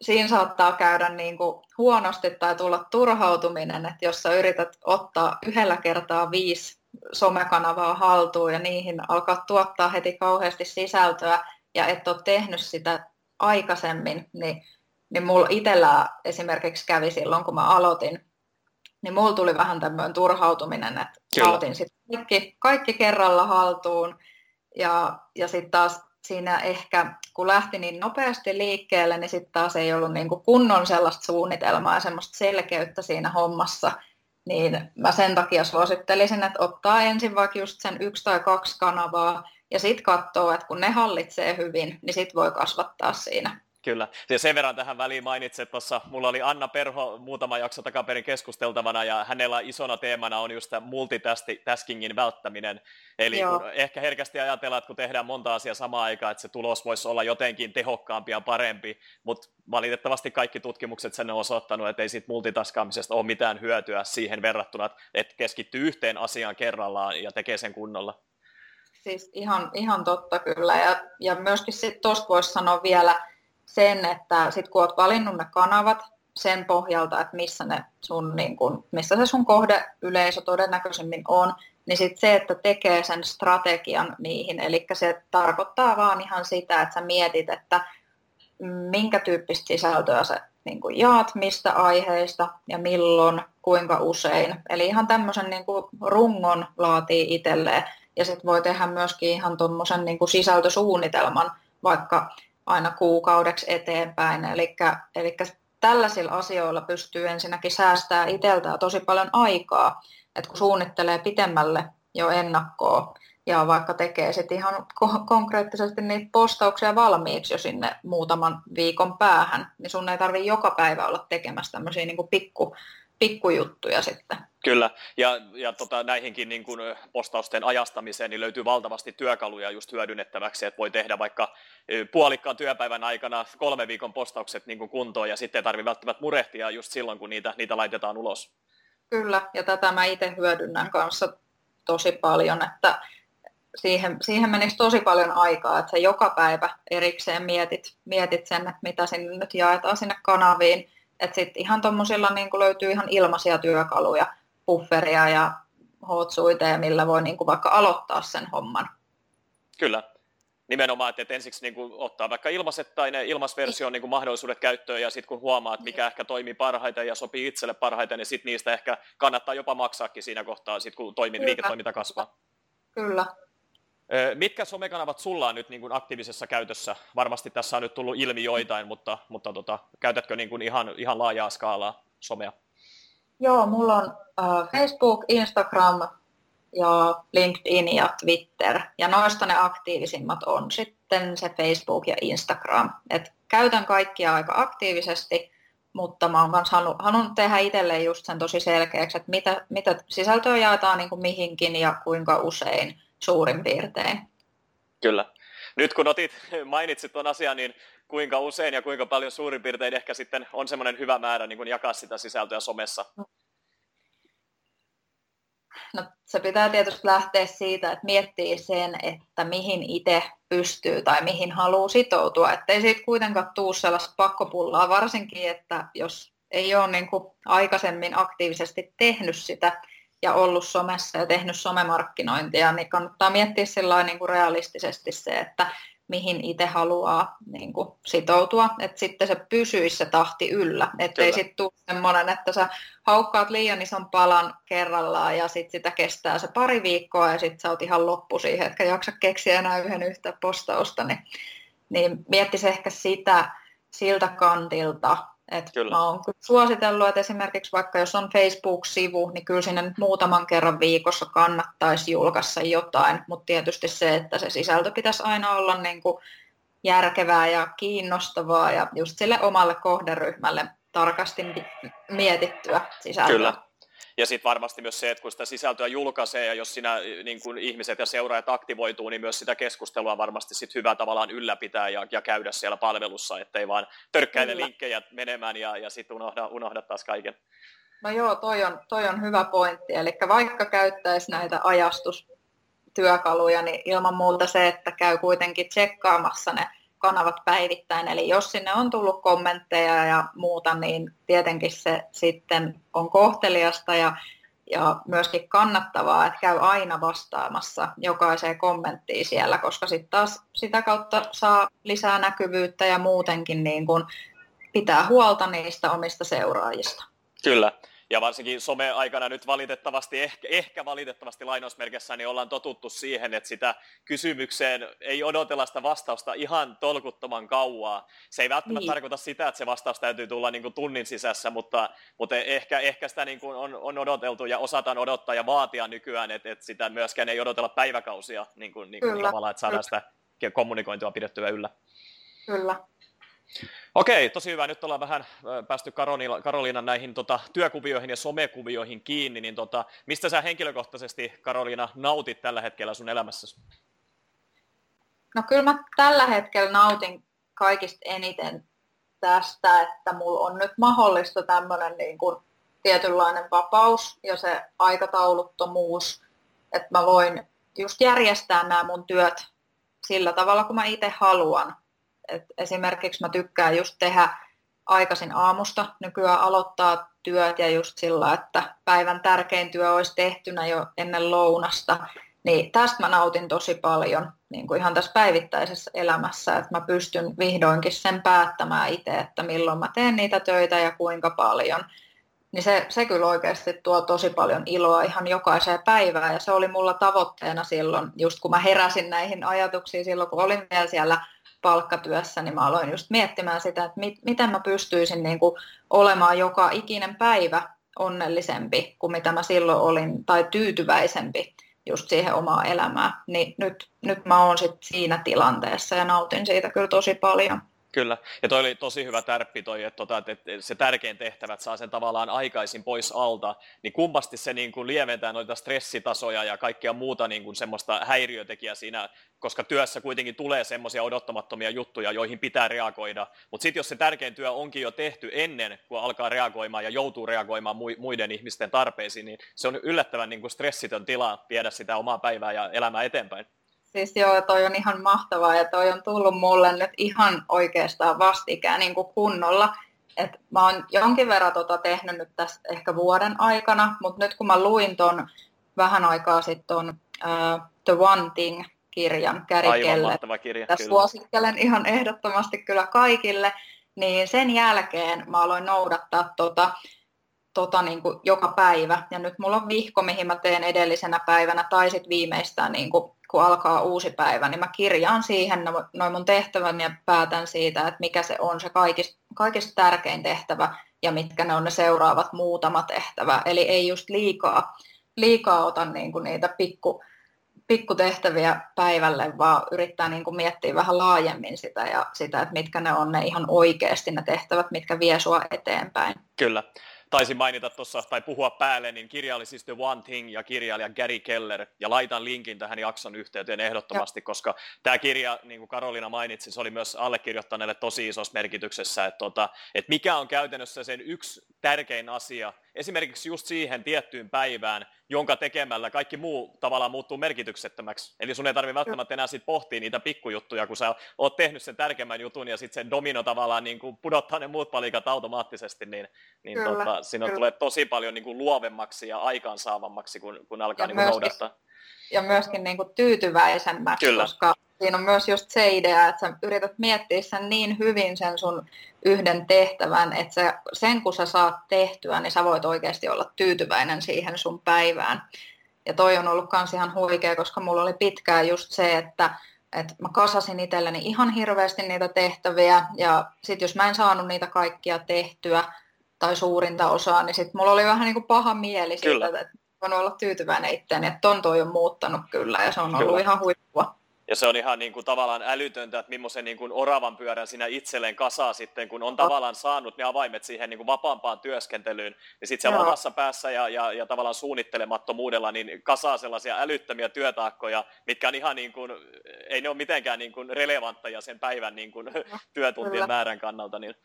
siinä saattaa käydä niin kuin huonosti tai tulla turhautuminen, että jos sä yrität ottaa yhdellä kertaa viisi somekanavaa haltuun ja niihin alkaa tuottaa heti kauheasti sisältöä ja et ole tehnyt sitä aikaisemmin, niin niin mulla itsellä esimerkiksi kävi silloin, kun mä aloitin, niin mulla tuli vähän tämmöinen turhautuminen, että Kyllä. aloitin sitten kaikki, kaikki kerralla haltuun. Ja, ja sitten taas siinä ehkä, kun lähti niin nopeasti liikkeelle, niin sitten taas ei ollut niinku kunnon sellaista suunnitelmaa ja semmoista selkeyttä siinä hommassa. Niin mä sen takia suosittelisin, että ottaa ensin vaikka just sen yksi tai kaksi kanavaa ja sitten katsoo, että kun ne hallitsee hyvin, niin sitten voi kasvattaa siinä. Kyllä. Ja sen verran tähän väliin mainitsin, että tuossa mulla oli Anna Perho muutama jakso takaperin keskusteltavana ja hänellä isona teemana on just tämä multitaskingin välttäminen. Eli ehkä herkästi ajatellaan, että kun tehdään monta asiaa samaan aikaan, että se tulos voisi olla jotenkin tehokkaampi ja parempi, mutta valitettavasti kaikki tutkimukset sen on osoittanut, että ei siitä multitaskaamisesta ole mitään hyötyä siihen verrattuna, että keskittyy yhteen asiaan kerrallaan ja tekee sen kunnolla. Siis ihan, ihan totta kyllä. Ja, ja myöskin sitten tuosta voisi sanoa vielä sen, että sit kun olet valinnut ne kanavat sen pohjalta, että missä, ne sun, niin kun, missä se sun kohdeyleisö todennäköisemmin on, niin sit se, että tekee sen strategian niihin. Eli se tarkoittaa vaan ihan sitä, että sä mietit, että minkä tyyppistä sisältöä sä niin kun jaat, mistä aiheista ja milloin, kuinka usein. Eli ihan tämmöisen niin kun rungon laatii itselleen. Ja sit voi tehdä myöskin ihan tommosen niin kun sisältösuunnitelman, vaikka aina kuukaudeksi eteenpäin. Elikkä, elikkä tällaisilla asioilla pystyy ensinnäkin säästämään itseltään tosi paljon aikaa, että kun suunnittelee pitemmälle jo ennakkoon ja vaikka tekee sitten ihan ko- konkreettisesti niitä postauksia valmiiksi jo sinne muutaman viikon päähän, niin sun ei tarvitse joka päivä olla tekemässä tämmöisiä niin kuin pikku, pikkujuttuja sitten. Kyllä, ja, ja tota, näihinkin niin kuin postausten ajastamiseen niin löytyy valtavasti työkaluja just hyödynnettäväksi, että voi tehdä vaikka puolikkaan työpäivän aikana kolme viikon postaukset niin kuin kuntoon, ja sitten ei tarvitse välttämättä murehtia just silloin, kun niitä, niitä laitetaan ulos. Kyllä, ja tätä mä itse hyödynnän kanssa tosi paljon, että siihen, siihen menisi tosi paljon aikaa, että sä joka päivä erikseen mietit, mietit sen, että mitä sinne nyt jaetaan sinne kanaviin, että sitten ihan tuommoisilla niin kuin löytyy ihan ilmaisia työkaluja, bufferia ja hotsuita ja millä voi niin kuin vaikka aloittaa sen homman. Kyllä. Nimenomaan, että, että ensiksi niin kuin ottaa vaikka ilmaiset tai ne ilmaisversion niin kuin mahdollisuudet käyttöön ja sitten kun huomaa, että mikä ehkä toimii parhaiten ja sopii itselle parhaiten, niin sitten niistä ehkä kannattaa jopa maksaakin siinä kohtaa, sit kun toimin, liiketoiminta kasvaa. Kyllä. Mitkä somekanavat sulla on nyt niin kuin aktiivisessa käytössä? Varmasti tässä on nyt tullut ilmi joitain, mutta, mutta tota, käytätkö niin kuin ihan, ihan laajaa skaalaa somea? Joo, mulla on Facebook, Instagram ja LinkedIn ja Twitter. Ja noista ne aktiivisimmat on sitten se Facebook ja Instagram. Et käytän kaikkia aika aktiivisesti, mutta mä oon myös halunnut, halunnut tehdä itselleen just sen tosi selkeäksi, että mitä, mitä sisältöä jaetaan niin kuin mihinkin ja kuinka usein suurin piirtein. Kyllä. Nyt kun otit, mainitsit tuon asian, niin kuinka usein ja kuinka paljon suurin piirtein ehkä sitten on semmoinen hyvä määrä niin kun jakaa sitä sisältöä somessa? No, se pitää tietysti lähteä siitä, että miettii sen, että mihin itse pystyy tai mihin haluaa sitoutua. Että ei siitä kuitenkaan tule sellaista pakkopullaa, varsinkin, että jos ei ole niin kuin aikaisemmin aktiivisesti tehnyt sitä ja ollut somessa ja tehnyt somemarkkinointia, niin kannattaa miettiä sillä niin kuin realistisesti se, että mihin itse haluaa niin kuin sitoutua, että sitten se pysyisi se tahti yllä, ettei sitten tule semmoinen, että sä haukkaat liian ison palan kerrallaan ja sitten sitä kestää se pari viikkoa ja sitten sä oot ihan loppu siihen, etkä jaksa keksiä enää yhden yhtä postausta, niin, niin miettisi ehkä sitä siltä kantilta, että mä oon kyllä suositellut, että esimerkiksi vaikka jos on Facebook-sivu, niin kyllä sinne nyt muutaman kerran viikossa kannattaisi julkaista jotain, mutta tietysti se, että se sisältö pitäisi aina olla niin kuin järkevää ja kiinnostavaa ja just sille omalle kohderyhmälle tarkasti mietittyä sisältöä. Kyllä. Ja sitten varmasti myös se, että kun sitä sisältöä julkaisee ja jos sinä niin kun ihmiset ja seuraajat aktivoituu, niin myös sitä keskustelua varmasti sit hyvä tavallaan ylläpitää ja, ja käydä siellä palvelussa, ettei vaan törkkäile linkkejä menemään ja, ja sitten unohda, unohda taas kaiken. No joo, toi on, toi on hyvä pointti. Eli vaikka käyttäisi näitä ajastustyökaluja, niin ilman muuta se, että käy kuitenkin tsekkaamassa ne kanavat päivittäin, eli jos sinne on tullut kommentteja ja muuta, niin tietenkin se sitten on kohteliasta ja, ja myöskin kannattavaa, että käy aina vastaamassa jokaiseen kommenttiin siellä, koska sitten taas sitä kautta saa lisää näkyvyyttä ja muutenkin niin kun pitää huolta niistä omista seuraajista. Kyllä. Ja varsinkin some-aikana nyt valitettavasti, ehkä, ehkä valitettavasti lainausmerkissä, niin ollaan totuttu siihen, että sitä kysymykseen ei odotella sitä vastausta ihan tolkuttoman kauaa. Se ei välttämättä niin tarkoita sitä, että se vastaus täytyy tulla niin kuin tunnin sisässä, mutta, mutta ehkä, ehkä sitä niin kuin on, on odoteltu ja osataan odottaa ja vaatia nykyään, että, että sitä myöskään ei odotella päiväkausia niin kuin, niin kuin tavallaan, että saadaan sitä kommunikointia pidettyä yllä. Kyllä. Okei, tosi hyvä. Nyt ollaan vähän päästy Karoliinan näihin tota, työkuvioihin ja somekuvioihin kiinni. Niin, tota, mistä sä henkilökohtaisesti, Karoliina, nautit tällä hetkellä sun elämässäsi? No kyllä mä tällä hetkellä nautin kaikista eniten tästä, että mulla on nyt mahdollista tämmöinen niin kuin tietynlainen vapaus ja se aikatauluttomuus, että mä voin just järjestää nämä mun työt sillä tavalla, kun mä itse haluan. Et esimerkiksi mä tykkään just tehdä aikaisin aamusta, nykyään aloittaa työt ja just sillä, että päivän tärkein työ olisi tehtynä jo ennen lounasta. Niin tästä mä nautin tosi paljon niin kuin ihan tässä päivittäisessä elämässä, että mä pystyn vihdoinkin sen päättämään itse, että milloin mä teen niitä töitä ja kuinka paljon. Niin se, se kyllä oikeasti tuo tosi paljon iloa ihan jokaiseen päivään ja se oli mulla tavoitteena silloin, just kun mä heräsin näihin ajatuksiin silloin, kun olin vielä siellä palkkatyössä, niin mä aloin just miettimään sitä, että mit, miten mä pystyisin niin kuin olemaan joka ikinen päivä onnellisempi kuin mitä mä silloin olin, tai tyytyväisempi just siihen omaan elämään. Niin nyt, nyt mä oon sit siinä tilanteessa ja nautin siitä kyllä tosi paljon. Kyllä. Ja toi oli tosi hyvä tärppi toi, että se tärkein tehtävä, että saa sen tavallaan aikaisin pois alta, niin kummasti se niin kuin lieventää noita stressitasoja ja kaikkea muuta niin kuin semmoista häiriötekijää siinä, koska työssä kuitenkin tulee semmoisia odottamattomia juttuja, joihin pitää reagoida. Mutta sitten jos se tärkein työ onkin jo tehty ennen, kun alkaa reagoimaan ja joutuu reagoimaan muiden ihmisten tarpeisiin, niin se on yllättävän niin kuin stressitön tila viedä sitä omaa päivää ja elämää eteenpäin. Siis joo, toi on ihan mahtavaa ja toi on tullut mulle nyt ihan oikeastaan vastikään niin kuin kunnolla. Et mä oon jonkin verran tota tehnyt nyt tässä ehkä vuoden aikana, mutta nyt kun mä luin ton vähän aikaa sitten ton uh, The One Thing -kirjan, Gary Keller, ja suosittelen ihan ehdottomasti kyllä kaikille, niin sen jälkeen mä aloin noudattaa tota, tota niin kuin joka päivä. Ja nyt mulla on vihko, mihin mä teen edellisenä päivänä tai sitten viimeistään niin kuin kun alkaa uusi päivä, niin mä kirjaan siihen noin mun tehtävän ja päätän siitä, että mikä se on se kaikista, kaikista tärkein tehtävä ja mitkä ne on ne seuraavat muutama tehtävä. Eli ei just liikaa, liikaa ota niinku niitä pikku, pikkutehtäviä päivälle, vaan yrittää niinku miettiä vähän laajemmin sitä ja sitä, että mitkä ne on ne ihan oikeasti ne tehtävät, mitkä vie sua eteenpäin. Kyllä. Taisin mainita tuossa, tai puhua päälle, niin kirja oli siis The One Thing ja kirjailija Gary Keller, ja laitan linkin tähän jakson yhteyteen ehdottomasti, ja. Koska tämä kirja, niin kuin Karoliina mainitsi, se oli myös allekirjoittaneelle tosi isossa merkityksessä, että, tota, että mikä on käytännössä sen yksi tärkein asia, esimerkiksi just siihen tiettyyn päivään, jonka tekemällä kaikki muu tavallaan muuttuu merkityksettömäksi. Eli sun ei tarvitse välttämättä enää sit pohtia niitä pikkujuttuja, kun sä oot tehnyt sen tärkeimmän jutun ja sitten se domino tavallaan niin kuin pudottaa ne muut palikat automaattisesti, niin, niin tota, siinä tulee tosi paljon niin kuin luovemmaksi ja aikaansaavammaksi, kun, kun alkaa niin kuin myöskin, noudattaa. Ja myöskin niin kuin tyytyväisemmäksi, kyllä. Koska siinä on myös just se idea, että sä yrität miettiä sen niin hyvin sen sun yhden tehtävän, että sä, sen kun sä saat tehtyä, niin sä voit oikeasti olla tyytyväinen siihen sun päivään. Ja toi on ollut kans ihan huikea, koska mulla oli pitkään just se, että, että mä kasasin itselleni ihan hirveästi niitä tehtäviä ja sit jos mä en saanut niitä kaikkia tehtyä tai suurinta osaa, niin sit mulla oli vähän niin kuin paha mieli siitä, että voin olla tyytyväinen itseäni. Että ton toi on muuttanut kyllä ja se on ollut kyllä. Ihan huippua. Ja se on ihan niin kuin tavallaan älytöntä, että millaisen niin kuin oravan pyörän sinä itselleen kasaa sitten, kun on tavallaan saanut ne avaimet siihen niin kuin vapaampaan työskentelyyn. Ja sitten se omassa päässä ja, ja, ja tavallaan suunnittelemattomuudella niin kasaa sellaisia älyttömiä työtaakkoja, mitkä on ihan niin kuin, ei ne ole mitenkään niin kuin relevantteja sen päivän niin kuin työtuntien Kyllä. määrän kannalta. Niin,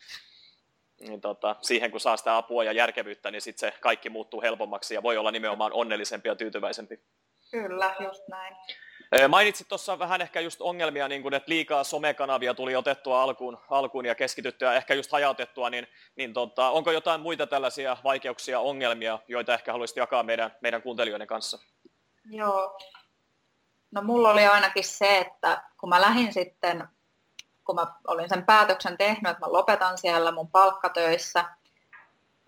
niin tota, siihen kun saa sitä apua ja järkevyyttä, niin sitten se kaikki muuttuu helpommaksi ja voi olla nimenomaan onnellisempi ja tyytyväisempi. Kyllä, just näin. Mainitsit tuossa vähän ehkä just ongelmia, niin kun, että liikaa somekanavia tuli otettua alkuun, alkuun ja keskityttyä, ehkä just hajautettua, niin, niin tota, onko jotain muita tällaisia vaikeuksia, ongelmia, joita ehkä haluaisit jakaa meidän, meidän kuuntelijoiden kanssa? Joo, no mulla oli ainakin se, että kun mä lähdin sitten, kun mä olin sen päätöksen tehnyt, että mä lopetan siellä mun palkkatöissä,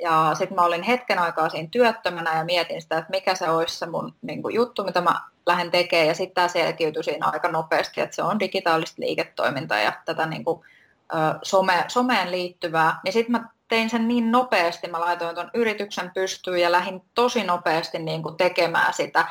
ja sitten mä olin hetken aikaa siinä työttömänä ja mietin sitä, että mikä se olisi se mun niin kun juttu, mitä mä lähden tekemään. Ja sitten tämä selkiytyi siinä aika nopeasti, että se on digitaalista liiketoimintaa ja tätä niin kun, ö, some, someen liittyvää. Niin sitten mä tein sen niin nopeasti, mä laitoin ton yrityksen pystyyn ja lähdin tosi nopeasti niin kun tekemään sitä.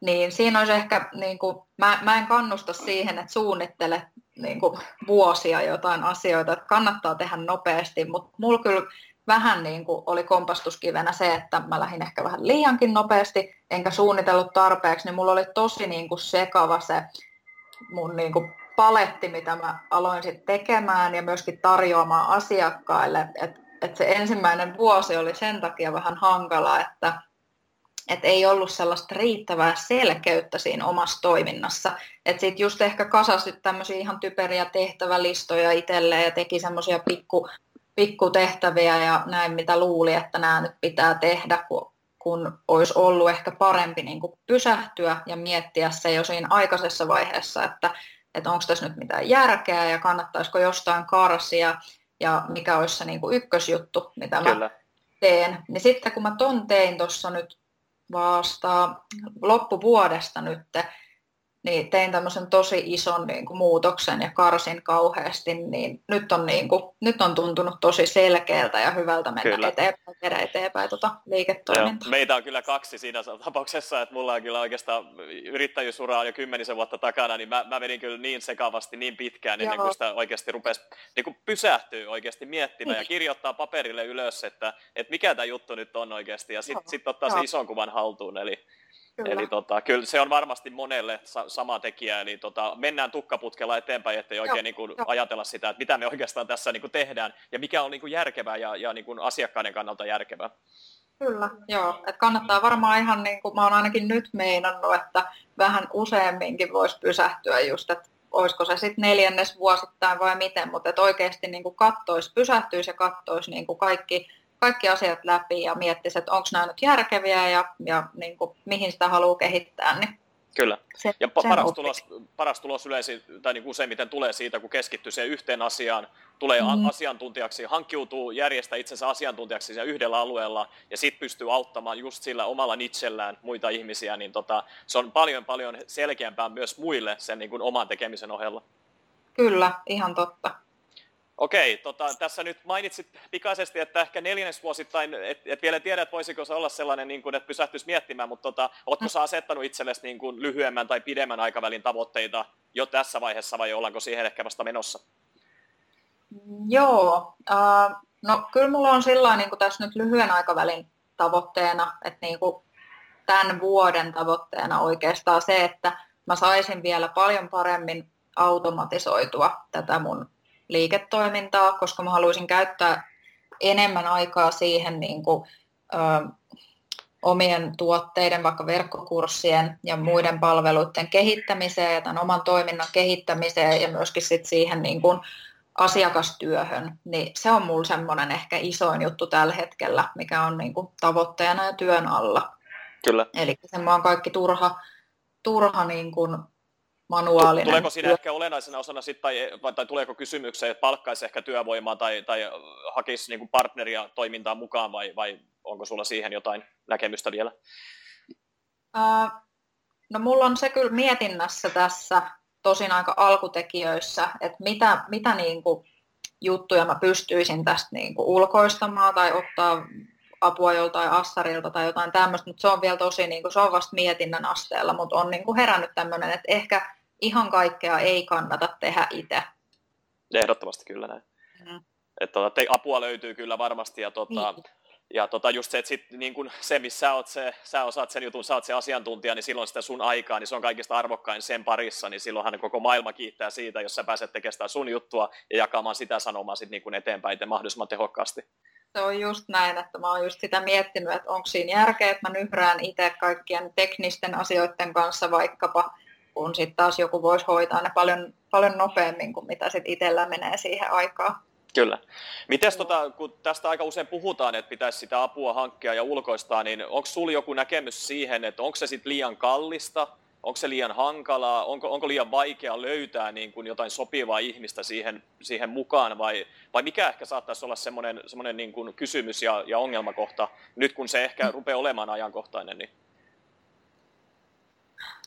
Niin siinä olisi ehkä, niin kun, mä, mä en kannusta siihen, että suunnittele niin kun, vuosia jotain asioita, että kannattaa tehdä nopeasti, mutta mulla kyllä vähän niin kuin oli kompastuskivenä se, että mä lähdin ehkä vähän liiankin nopeasti, enkä suunnitellut tarpeeksi, niin mulla oli tosi niin kuin sekava se mun niin kuin paletti, mitä mä aloin sitten tekemään ja myöskin tarjoamaan asiakkaille. Et, et se ensimmäinen vuosi oli sen takia vähän hankala, että et ei ollut sellaista riittävää selkeyttä siinä omassa toiminnassa. Että sitten just ehkä kasasit tämmöisiä ihan typeriä tehtävälistoja itselleen ja teki semmoisia pikku... pikkutehtäviä ja näin, mitä luuli, että nämä nyt pitää tehdä, kun, kun olisi ollut ehkä parempi niin kuin pysähtyä ja miettiä se jo siinä aikaisessa vaiheessa, että, että onko tässä nyt mitään järkeä ja kannattaisiko jostain karsia ja mikä olisi se niin kuin ykkösjuttu, mitä mä Kyllä. teen. Niin sitten kun mä ton tein tuossa nyt vasta loppuvuodesta nyt, niin tein tämmöisen tosi ison niin kuin muutoksen ja karsin kauheasti, niin nyt on, niin kuin, nyt on tuntunut tosi selkeältä ja hyvältä mennä kyllä. eteenpäin, tehdä eteenpäin tuota liiketoimintaa. Joo. Meitä on kyllä kaksi siinä tapauksessa, että mulla on kyllä oikeastaan yrittäjyysuraa jo kymmenisen vuotta takana, niin mä, mä vedin kyllä niin sekavasti, niin pitkään, ennen kuin sitä oikeasti rupesi niin pysähtyä oikeasti miettimään ja kirjoittaa paperille ylös, että, että mikä tämä juttu nyt on oikeasti, ja sitten sit ottaa Joo. se ison kuvan haltuun, eli Kyllä. Eli tota, kyllä se on varmasti monelle sa- sama tekijä, eli tota, mennään tukkaputkella eteenpäin, ettei oikein niin kuin ajatella sitä, että mitä me oikeastaan tässä niin kuin tehdään ja mikä on niin kuin järkevää ja, ja niin kuin asiakkaiden kannalta järkevää. Kyllä, joo. Et kannattaa varmaan ihan, niin kuin mä oon ainakin nyt meinannut, että vähän useamminkin voisi pysähtyä just, että olisiko se sitten neljännes vuosittain vai miten, mutta että oikeasti niin kuin kattoisi, pysähtyisi ja kattoisi niin kuin kaikki kaikki asiat läpi ja miettisi, että onko nämä nyt järkeviä ja, ja niin kuin, mihin sitä haluaa kehittää. Niin Kyllä. Se, ja paras tulos, paras tulos yleensä, tai niin kuin useimmiten tulee siitä, kun keskittyy siihen yhteen asiaan, tulee mm-hmm. asiantuntijaksi, hankkiutuu järjestää itsensä asiantuntijaksi siellä yhdellä alueella ja sitten pystyy auttamaan just sillä omalla nitsellään muita ihmisiä, niin tota, se on paljon paljon selkeämpää myös muille sen niin kuin oman tekemisen ohella. Kyllä, ihan totta. Okei, tota, tässä nyt mainitsit pikaisesti, että ehkä neljännesvuosittain, et, et vielä tiedä, että voisiko se olla sellainen, niin kuin, että pysähtyisi miettimään, mutta tota, oletko sä asettanut itsellesi niin kuin lyhyemmän tai pidemmän aikavälin tavoitteita jo tässä vaiheessa vai ollaanko siihen ehkä vasta menossa? Joo, äh, no kyllä mulla on sillain niin kuin tässä nyt lyhyen aikavälin tavoitteena, että niin kuin tämän vuoden tavoitteena oikeastaan se, että mä saisin vielä paljon paremmin automatisoitua tätä mun liiketoimintaa, koska mä haluaisin käyttää enemmän aikaa siihen niin kuin, ö, omien tuotteiden, vaikka verkkokurssien ja muiden palveluiden kehittämiseen ja tämän oman toiminnan kehittämiseen ja myöskin sit siihen niin kuin asiakastyöhön, niin se on mulla semmoinen ehkä isoin juttu tällä hetkellä, mikä on niin kuin tavoitteena ja työn alla. Kyllä. Eli semmoinen kaikki turha, turha niin kuin manuaalinen. Tuleeko siinä ehkä olennaisena osana sit, tai, tai tuleeko kysymykseen, että palkkaisi ehkä työvoimaa tai, tai hakisi niin kuin partneria toimintaa mukaan vai, vai onko sulla siihen jotain näkemystä vielä? Äh, no mulla on se kyllä mietinnässä tässä tosin aika alkutekijöissä, että mitä, mitä niin kuin juttuja mä pystyisin tästä niin kuin ulkoistamaan tai ottaa apua joltain assarilta tai jotain tämmöistä, mutta se on vielä tosi, niin kuin, se on vasta mietinnän asteella, mutta on niin kuin herännyt tämmöinen, että ehkä ihan kaikkea ei kannata tehdä itse. Ehdottomasti kyllä näin. Mm. Et, tota, te, apua löytyy kyllä varmasti ja, tota, niin. ja tota, just se, että sit, niin kun se, missä sä, oot se, sä osaat sen jutun, sä oot se asiantuntija, niin silloin sitä sun aikaa, niin se on kaikista arvokkain sen parissa, niin silloinhan koko maailma kiittää siitä, jos sä pääset tekemään sun juttua ja jakamaan sitä sanomaa sit, niin kun eteenpäin te mahdollisimman tehokkaasti. Se on just näin, että mä oon just sitä miettinyt, että onko siinä järkeä, että mä nyhrään itse kaikkien teknisten asioiden kanssa vaikkapa, kun sitten taas joku voisi hoitaa ne paljon, paljon nopeammin kuin mitä sitten itsellä menee siihen aikaan. Kyllä. Mites tota, kun tästä aika usein puhutaan, että pitäisi sitä apua hankkia ja ulkoistaa, niin onko sulla joku näkemys siihen, että onko se sitten liian kallista? Onko se liian hankalaa? Onko, onko liian vaikea löytää niin kuin jotain sopivaa ihmistä siihen, siihen mukaan? Vai, vai mikä ehkä saattaisi olla semmoinen, semmoinen niin kuin kysymys ja, ja ongelmakohta, nyt kun se ehkä rupeaa olemaan ajankohtainen? Niin.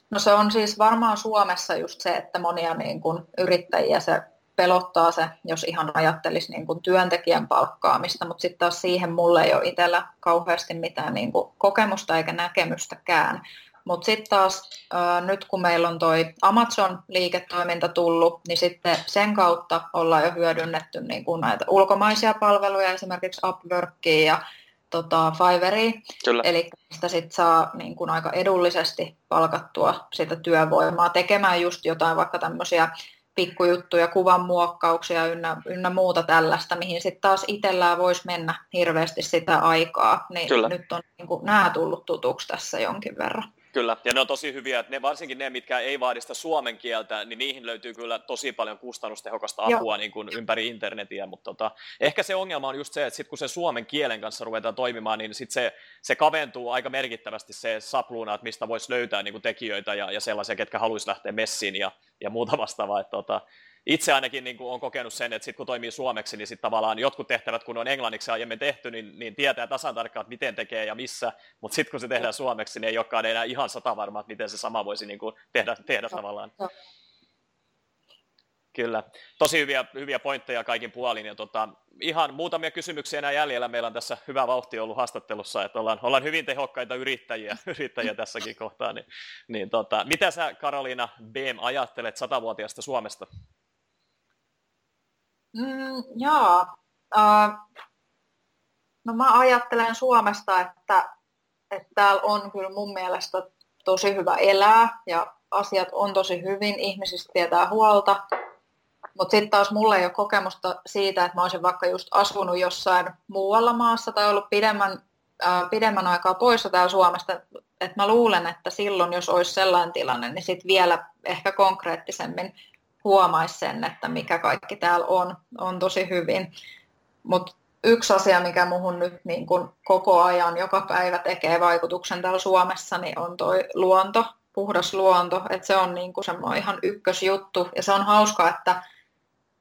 No se on siis varmaan Suomessa just se, että monia niin kuin yrittäjiä se pelottaa se, jos ihan ajattelisi niin kuin työntekijän palkkaamista, mutta sitten taas siihen mulla ei ole itsellä kauheasti mitään niin kuin kokemusta eikä näkemystäkään. Mutta sitten taas äh, nyt kun meillä on toi Amazon-liiketoiminta tullut, niin sitten sen kautta ollaan jo hyödynnetty niin kun näitä ulkomaisia palveluja, esimerkiksi Upworkia ja tota, Fiverria. Kyllä. Eli sitä sitten saa niin kun aika edullisesti palkattua sitä työvoimaa tekemään just jotain vaikka tämmöisiä pikkujuttuja, kuvan muokkauksia ynnä, ynnä muuta tällaista, mihin sitten taas itsellään voisi mennä hirveästi sitä aikaa. Niin Kyllä. nyt on niin kun nämä tullut tutuksi tässä jonkin verran. Kyllä, ja ne on tosi hyviä, että ne, varsinkin ne, mitkä ei vaadista suomen kieltä, niin niihin löytyy kyllä tosi paljon kustannustehokasta apua niin kuin ympäri internetiä, mutta tota, ehkä se ongelma on just se, että sit kun se suomen kielen kanssa ruvetaan toimimaan, niin sit se, se kaventuu aika merkittävästi se sapluuna, että mistä voisi löytää niin kuin tekijöitä ja, ja sellaisia, ketkä haluaisi lähteä messiin ja, ja muuta vastaavaa, että tota, itse ainakin niin kuin olen kokenut sen, että sit kun toimii suomeksi, niin sit tavallaan jotkut tehtävät, kun on englanniksi aiemmin tehty, niin, niin tietää tasan tarkkaan, että miten tekee ja missä, mutta sitten kun se tehdään suomeksi, niin ei olekaan enää ihan satavarma, että miten se sama voisi niin kuin tehdä, tehdä tavallaan. Kyllä. Tosi hyviä, hyviä pointteja kaikin puolin. Ja tota, ihan muutamia kysymyksiä enää jäljellä. Meillä on tässä hyvä vauhti ollut haastattelussa, että ollaan, ollaan hyvin tehokkaita yrittäjiä, yrittäjiä tässäkin kohtaa. Niin, niin tota, mitä sä, Karoliina Been, ajattelet satavuotiaasta Suomesta? Mm, joo. Uh, no mä ajattelen Suomesta, että, että täällä on kyllä mun mielestä tosi hyvä elää ja asiat on tosi hyvin, ihmisistä tietää huolta. Mutta sitten taas mulla ei ole kokemusta siitä, että mä olisin vaikka just asunut jossain muualla maassa tai ollut pidemmän, äh, pidemmän aikaa poissa täällä Suomesta. Että mä luulen, että silloin, jos olisi sellainen tilanne, niin sitten vielä ehkä konkreettisemmin huomaisi sen, että mikä kaikki täällä on, on tosi hyvin. Mutta yksi asia, mikä muhun nyt niin kun koko ajan, joka päivä tekee vaikutuksen täällä Suomessa, niin on toi luonto, puhdas luonto. Että se on niin kun semmoinen ihan ykkösjuttu ja se on hauskaa, että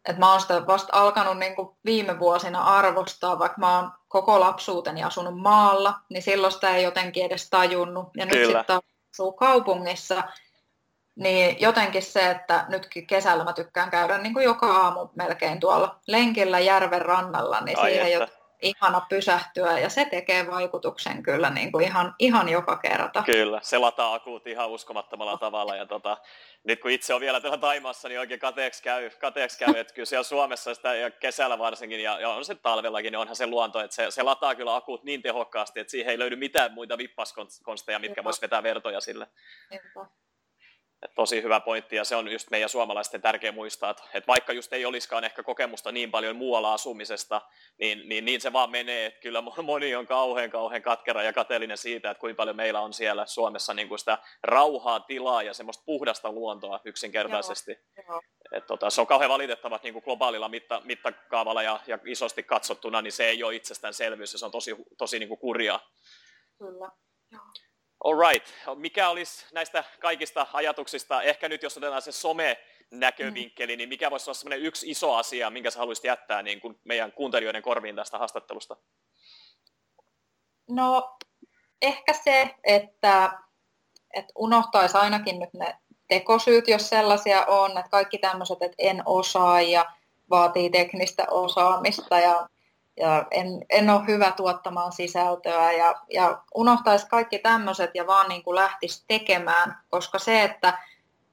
Et mä oon sitä vasta alkanut niinku viime vuosina arvostaa, vaikka mä oon koko lapsuuteni asunut maalla, niin silloin sitä ei jotenkin edes tajunnut. Ja Kyllä. nyt sitten asuu kaupungissa, niin jotenkin se, että nytkin kesällä mä tykkään käydä niinku joka aamu melkein tuolla lenkillä järven rannalla, niin Ai siihen jotenkin ihana pysähtyä ja se tekee vaikutuksen kyllä niin kuin ihan, ihan joka kerta. Kyllä, se lataa akuut ihan uskomattomalla tavalla ja tota, nyt kun itse on vielä täällä Taimaassa, niin oikein kateeksi käy, kateeksi käy että kyllä siellä Suomessa sitä, ja kesällä varsinkin ja, ja on se talvellakin, niin onhan se luonto, että se, se lataa kyllä akuut niin tehokkaasti, että siihen ei löydy mitään muita vippaskonsteja, mitkä vois vetää vertoja sille. Kyllä. Tosi hyvä pointti ja se on just meidän suomalaisten tärkeä muistaa, että vaikka just ei olisikaan ehkä kokemusta niin paljon muualla asumisesta, niin, niin, niin se vaan menee, että kyllä moni on kauhean kauhean katkera ja kateellinen siitä, että kuinka paljon meillä on siellä Suomessa niin kuin sitä rauhaa, tilaa ja semmoista puhdasta luontoa yksinkertaisesti. Joo, jo. Tota, se on kauhean valitettava, että niin kuin globaalilla mitta, mittakaavalla ja, ja isosti katsottuna, niin se ei ole itsestäänselvyys ja se on tosi, tosi niin kuin kurjaa. Kyllä, joo. Alright. Mikä olisi näistä kaikista ajatuksista, ehkä nyt jos otetaan se some-näkövinkkeli, niin mikä voisi olla sellainen yksi iso asia, minkä sä haluaisit jättää niin kuin meidän kuuntelijoiden korviin tästä haastattelusta? No ehkä se, että, että unohtaisi ainakin nyt ne tekosyyt, jos sellaisia on, että kaikki tämmöiset, että en osaa ja vaatii teknistä osaamista ja Ja en, en ole hyvä tuottamaan sisältöä ja, ja unohtaisi kaikki tämmöiset ja vaan niin kuin lähtisi tekemään, koska se, että,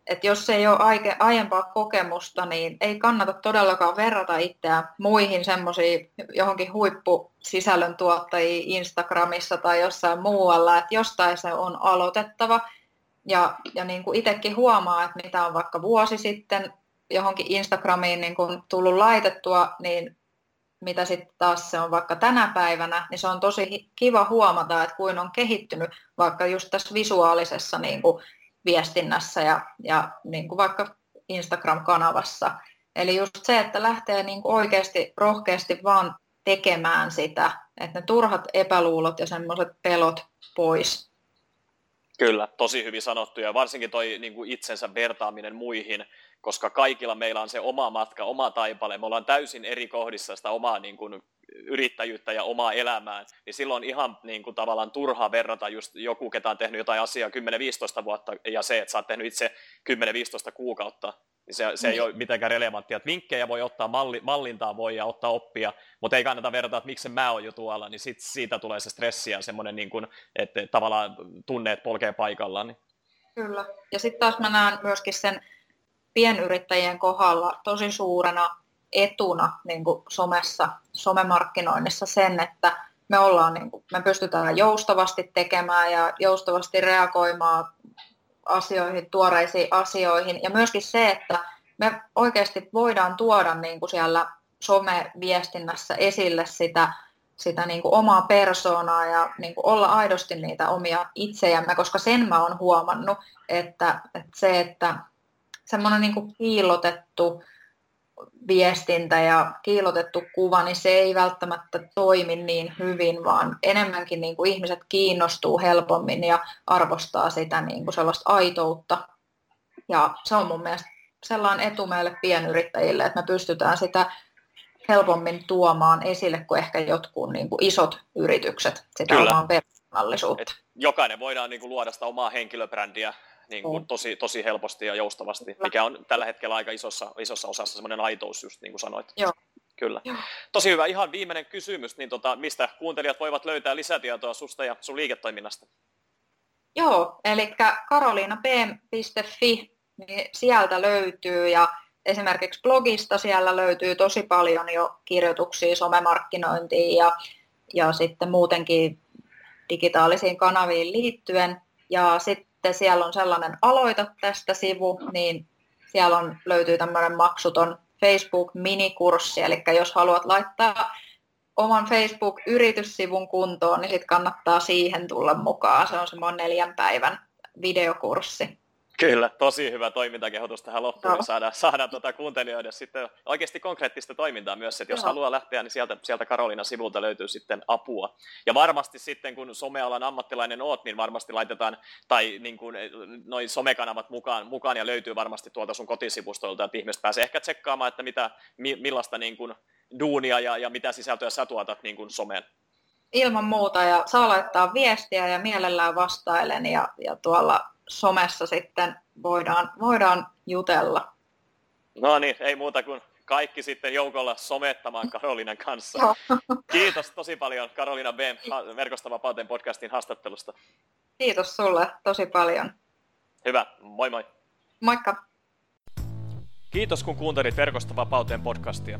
että jos ei ole aike, aiempaa kokemusta, niin ei kannata todellakaan verrata itseään muihin semmoisiin johonkin huippusisällön tuottajiin Instagramissa tai jossain muualla, että jostain se on aloitettava ja, ja niin kuin itsekin huomaa, että mitä on vaikka vuosi sitten johonkin Instagramiin niin kuin tullut laitettua, niin mitä sitten taas se on vaikka tänä päivänä, niin se on tosi kiva huomata, että kuin on kehittynyt vaikka just tässä visuaalisessa niin kuin viestinnässä ja, ja niin kuin vaikka Instagram-kanavassa. Eli just se, että lähtee niin kuin oikeasti rohkeasti vaan tekemään sitä, että ne turhat epäluulot ja semmoiset pelot pois. Kyllä, tosi hyvin sanottu ja varsinkin toi niin kuin itsensä vertaaminen muihin, koska kaikilla meillä on se oma matka, oma taipale, me ollaan täysin eri kohdissa sitä omaa niin kuin yrittäjyyttä ja omaa elämää, niin silloin ihan niin kuin tavallaan turhaa verrata just joku, ketä on tehnyt jotain asiaa kymmenen viisitoista vuotta ja se, että sä oot tehnyt itse kymmenen viisitoista kuukautta, niin se, se ei ole mitenkään relevanttia. Että vinkkejä voi ottaa, malli, mallintaa voi ja ottaa oppia, mutta ei kannata verrata, että miksi mä oon jo tuolla, niin sit, siitä tulee se stressi ja semmoinen, niin kuin, että tavallaan tunneet polkee paikallaan. Niin. Kyllä, ja sitten taas mä näen myöskin sen pienyrittäjien kohdalla tosi suurena etuna niin kuin somessa, somemarkkinoinnissa sen, että me, ollaan, niin kuin, me pystytään joustavasti tekemään ja joustavasti reagoimaan asioihin, tuoreisiin asioihin. Ja myöskin se, että me oikeasti voidaan tuoda niin kuin siellä someviestinnässä esille sitä, sitä niin kuin omaa persoonaa ja niin kuin olla aidosti niitä omia itsejämme, koska sen mä oon huomannut, että, että se, että semmoinen niin kuin kiillotettu viestintä ja kiillotettu kuva, niin se ei välttämättä toimi niin hyvin, vaan enemmänkin niin kuin ihmiset kiinnostuu helpommin ja arvostaa sitä niin kuin sellaista aitoutta. Ja se on mun mielestä sellainen etu meille pienyrittäjille, että me pystytään sitä helpommin tuomaan esille kuin ehkä jotkut niin kuin isot yritykset, sitä Kyllä. omaa persoonallisuutta. Et jokainen voidaan niin kuin luoda sitä omaa henkilöbrändiä niin kuin tosi, tosi helposti ja joustavasti, Kyllä. mikä on tällä hetkellä aika isossa, isossa osassa semmoinen aitous, just niin kuin sanoit. Joo. Kyllä. Joo. Tosi hyvä. Ihan viimeinen kysymys, niin tota, mistä kuuntelijat voivat löytää lisätietoa susta ja sun liiketoiminnasta? Joo, eli karoliina been piste fi, niin sieltä löytyy, ja esimerkiksi blogista siellä löytyy tosi paljon jo kirjoituksia somemarkkinointiin ja, ja sitten muutenkin digitaalisiin kanaviin liittyen. Ja sitten siellä on sellainen Aloita tästä -sivu, niin siellä on, löytyy tämmöinen maksuton Facebook-minikurssi, eli jos haluat laittaa oman Facebook-yrityssivun kuntoon, niin sitten kannattaa siihen tulla mukaan. Se on semmoinen neljän päivän videokurssi. Kyllä, tosi hyvä toimintakehotus tähän loppuun. No. Saadaan, saadaan tuota kuuntelijoiden sitten oikeasti konkreettista toimintaa myös, että jos no. haluaa lähteä, niin sieltä, sieltä Karoliinan sivulta löytyy sitten apua. Ja varmasti sitten, kun somealan ammattilainen oot, niin varmasti laitetaan tai niin kuin noi somekanavat mukaan, mukaan ja löytyy varmasti tuolta sun kotisivustolta, että ihmiset pääsee ehkä tsekkaamaan, että mitä, millaista niin kuin duunia ja, ja mitä sisältöä sä tuotat niin kuin someen. Ilman muuta, ja saa laittaa viestiä ja mielellään vastailen ja, ja tuolla somessa sitten voidaan, voidaan jutella. No niin, ei muuta kuin kaikki sitten joukolla somettamaan Karoliinan kanssa. Kiitos tosi paljon Karoliina Been Verkostovapauden podcastin haastattelusta. Kiitos sulle tosi paljon. Hyvä, moi moi. Moikka. Kiitos kun kuuntelit Verkostovapauden podcastia.